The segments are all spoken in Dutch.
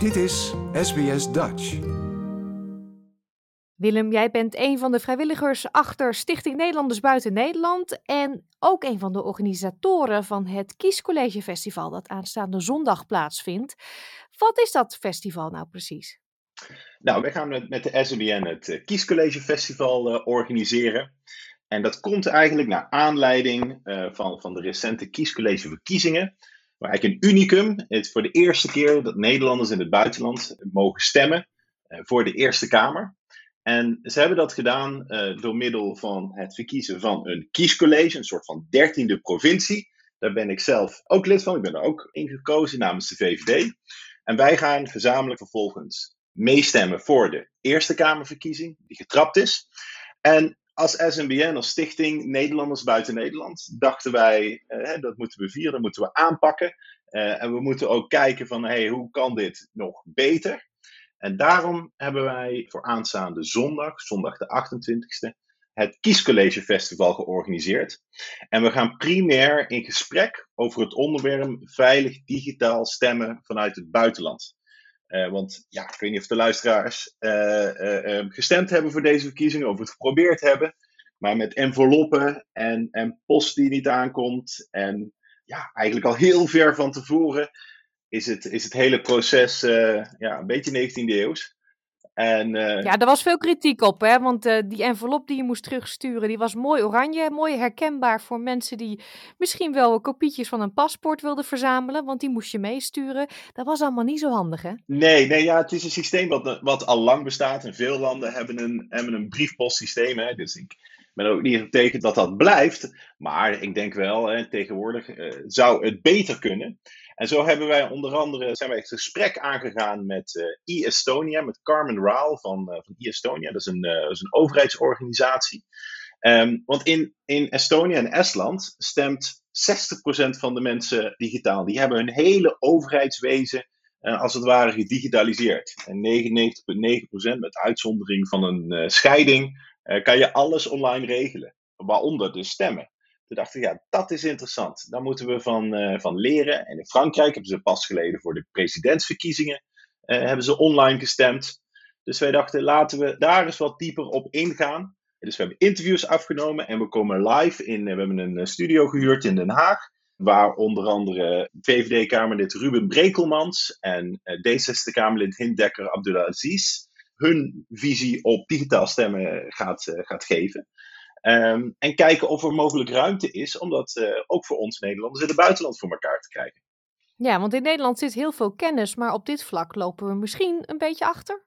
Dit is SBS Dutch. Willem, jij bent een van de vrijwilligers achter Stichting Nederlanders Buiten Nederland en ook een van de organisatoren van het Kiescollege Festival dat aanstaande zondag plaatsvindt. Wat is dat festival nou precies? Nou, wij gaan met de SNBN het Kiescollege Festival organiseren. En dat komt eigenlijk naar aanleiding van de recente kiescollegeverkiezingen. Maar eigenlijk een unicum. Het is voor de eerste keer dat Nederlanders in het buitenland mogen stemmen voor de Eerste Kamer. En ze hebben dat gedaan door middel van het verkiezen van een kiescollege, een soort van 13e provincie. Daar ben ik zelf ook lid van. Ik ben er ook in gekozen namens de VVD. En wij gaan gezamenlijk vervolgens meestemmen voor de Eerste Kamerverkiezing, die getrapt is. En als SNBN, als Stichting Nederlanders Buiten Nederland, dachten wij, dat moeten we vieren, dat moeten we aanpakken. En we moeten ook kijken van, hoe kan dit nog beter? En daarom hebben wij voor aanstaande zondag de 28e, het Kiescollege Festival georganiseerd. En we gaan primair in gesprek over het onderwerp veilig digitaal stemmen vanuit het buitenland. Want ja, ik weet niet of de luisteraars gestemd hebben voor deze verkiezingen of het geprobeerd hebben. Maar met enveloppen en post die niet aankomt en ja, eigenlijk al heel ver van tevoren is het hele proces een beetje 19e eeuws. En, ja, daar was veel kritiek op, hè? Want die envelop die je moest terugsturen, die was mooi oranje, mooi herkenbaar voor mensen die misschien wel kopietjes van een paspoort wilden verzamelen, want die moest je meesturen. Dat was allemaal niet zo handig, hè? Nee, ja, het is een systeem wat al lang bestaat en veel landen hebben een briefpostsysteem, hè? Dus ik ben ook niet tegen dat blijft, maar ik denk wel, hè, tegenwoordig zou het beter kunnen. En zo hebben wij onder andere het gesprek aangegaan met e-Estonia, met Carmen Raal van e-Estonia. Dat is een overheidsorganisatie. Want in Estonië en Estland stemt 60% van de mensen digitaal. Die hebben hun hele overheidswezen als het ware gedigitaliseerd. En 99,9% met uitzondering van een scheiding kan je alles online regelen. Waaronder dus stemmen. Toen dachten we, ja, dat is interessant. Daar moeten we van leren. En in Frankrijk hebben ze pas geleden voor de presidentsverkiezingen hebben ze online gestemd. Dus wij dachten, laten we daar eens wat dieper op ingaan. Dus we hebben interviews afgenomen en we komen live in. We hebben een studio gehuurd in Den Haag. Waar onder andere VVD-Kamerlid Ruben Brekelmans en D60-Kamerlid Hindekker AbdulAziz hun visie op digitaal stemmen gaat geven. En kijken of er mogelijk ruimte is om dat ook voor ons Nederlanders in het buitenland voor elkaar te krijgen. Ja, want in Nederland zit heel veel kennis, maar op dit vlak lopen we misschien een beetje achter?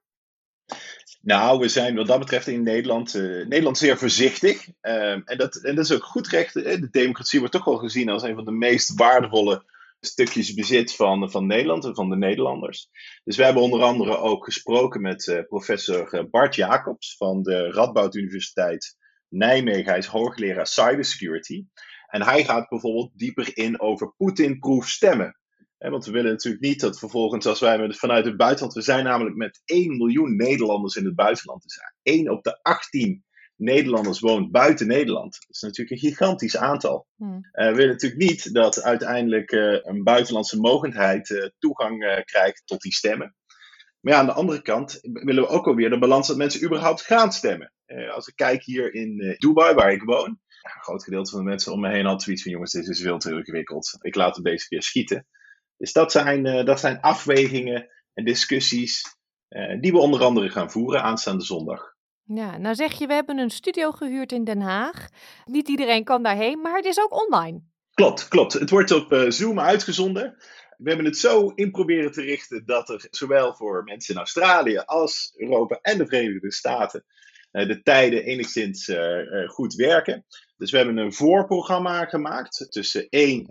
Nou, we zijn wat dat betreft in Nederland zeer voorzichtig. En dat is ook goed recht. De democratie wordt toch wel gezien als een van de meest waardevolle stukjes bezit van Nederland en van de Nederlanders. Dus we hebben onder andere ook gesproken met professor Bart Jacobs van de Radboud Universiteit Nijmegen. Hij is hoogleraar cybersecurity. En hij gaat bijvoorbeeld dieper in over Poetin-proof stemmen. Want we willen natuurlijk niet dat vervolgens als wij vanuit het buitenland... We zijn namelijk met 1 miljoen Nederlanders in het buitenland. Dus 1 op de 18 Nederlanders woont buiten Nederland. Dat is natuurlijk een gigantisch aantal. We willen natuurlijk niet dat uiteindelijk een buitenlandse mogendheid toegang krijgt tot die stemmen. Maar ja, aan de andere kant willen we ook alweer de balans dat mensen überhaupt gaan stemmen. Als ik kijk hier in Dubai, waar ik woon. Een groot gedeelte van de mensen om me heen had zoiets van... jongens, dit is veel te ingewikkeld. Ik laat het deze keer schieten. Dus dat zijn afwegingen en discussies die we onder andere gaan voeren aanstaande zondag. Ja, nou zeg je, we hebben een studio gehuurd in Den Haag. Niet iedereen kan daarheen, maar het is ook online. Klopt. Het wordt op Zoom uitgezonden. We hebben het zo in proberen te richten dat er zowel voor mensen in Australië als Europa en de Verenigde Staten... de tijden enigszins goed werken. Dus we hebben een voorprogramma gemaakt tussen 1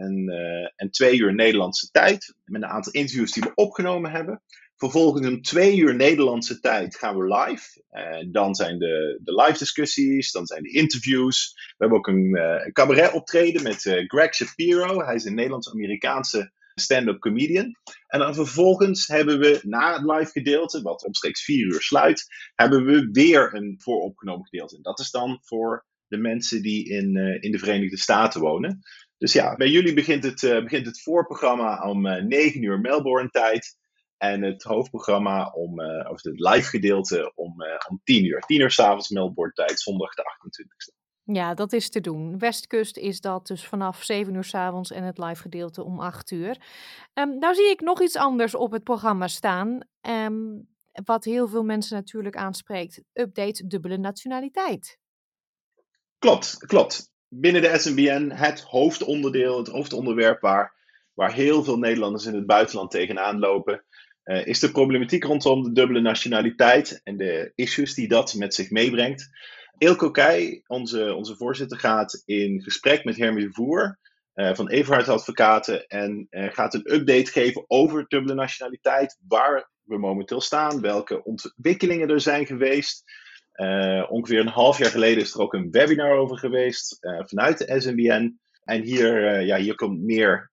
en 2 uur Nederlandse tijd. Met een aantal interviews die we opgenomen hebben. Vervolgens om 2 uur Nederlandse tijd gaan we live. Dan zijn de live discussies, dan zijn de interviews. We hebben ook een cabaret optreden met Greg Shapiro. Hij is een Nederlands-Amerikaanse stand-up comedian. En dan vervolgens hebben we na het live gedeelte, wat omstreeks 4 uur sluit, hebben we weer een vooropgenomen gedeelte. En dat is dan voor de mensen die in de Verenigde Staten wonen. Dus ja, bij jullie begint het voorprogramma om 9 uur Melbourne tijd. En het hoofdprogramma of het live gedeelte om 10:00. 10:00 s'avonds Melbourne-tijd, zondag de 28e. Ja, dat is te doen. Westkust is dat dus vanaf 7:00 s'avonds en het live gedeelte om 8:00. Nou zie ik nog iets anders op het programma staan. Wat heel veel mensen natuurlijk aanspreekt. Update dubbele nationaliteit. Klopt. Binnen de SNBN het hoofdonderdeel, het hoofdonderwerp waar heel veel Nederlanders in het buitenland tegenaan lopen, is de problematiek rondom de dubbele nationaliteit en de issues die dat met zich meebrengt. Ilko Keij, onze voorzitter, gaat in gesprek met Hermie Voer van Evenhaard Advocaten en gaat een update geven over dubbele nationaliteit, waar we momenteel staan, welke ontwikkelingen er zijn geweest. Ongeveer een half jaar geleden is er ook een webinar over geweest vanuit de SNBN. En hier komt meer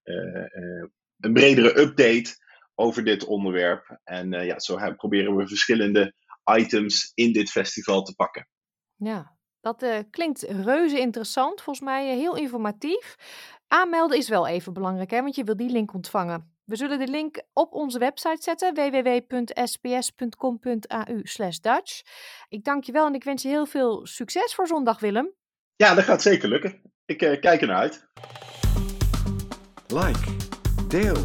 een bredere update over dit onderwerp. En zo proberen we verschillende items in dit festival te pakken. Ja, dat klinkt reuze interessant. Volgens mij heel informatief. Aanmelden is wel even belangrijk, hè, want je wil die link ontvangen. We zullen de link op onze website zetten, www.sbs.com.au/Dutch. Ik dank je wel en ik wens je heel veel succes voor zondag, Willem. Ja, dat gaat zeker lukken. Ik kijk ernaar uit. Like, deel,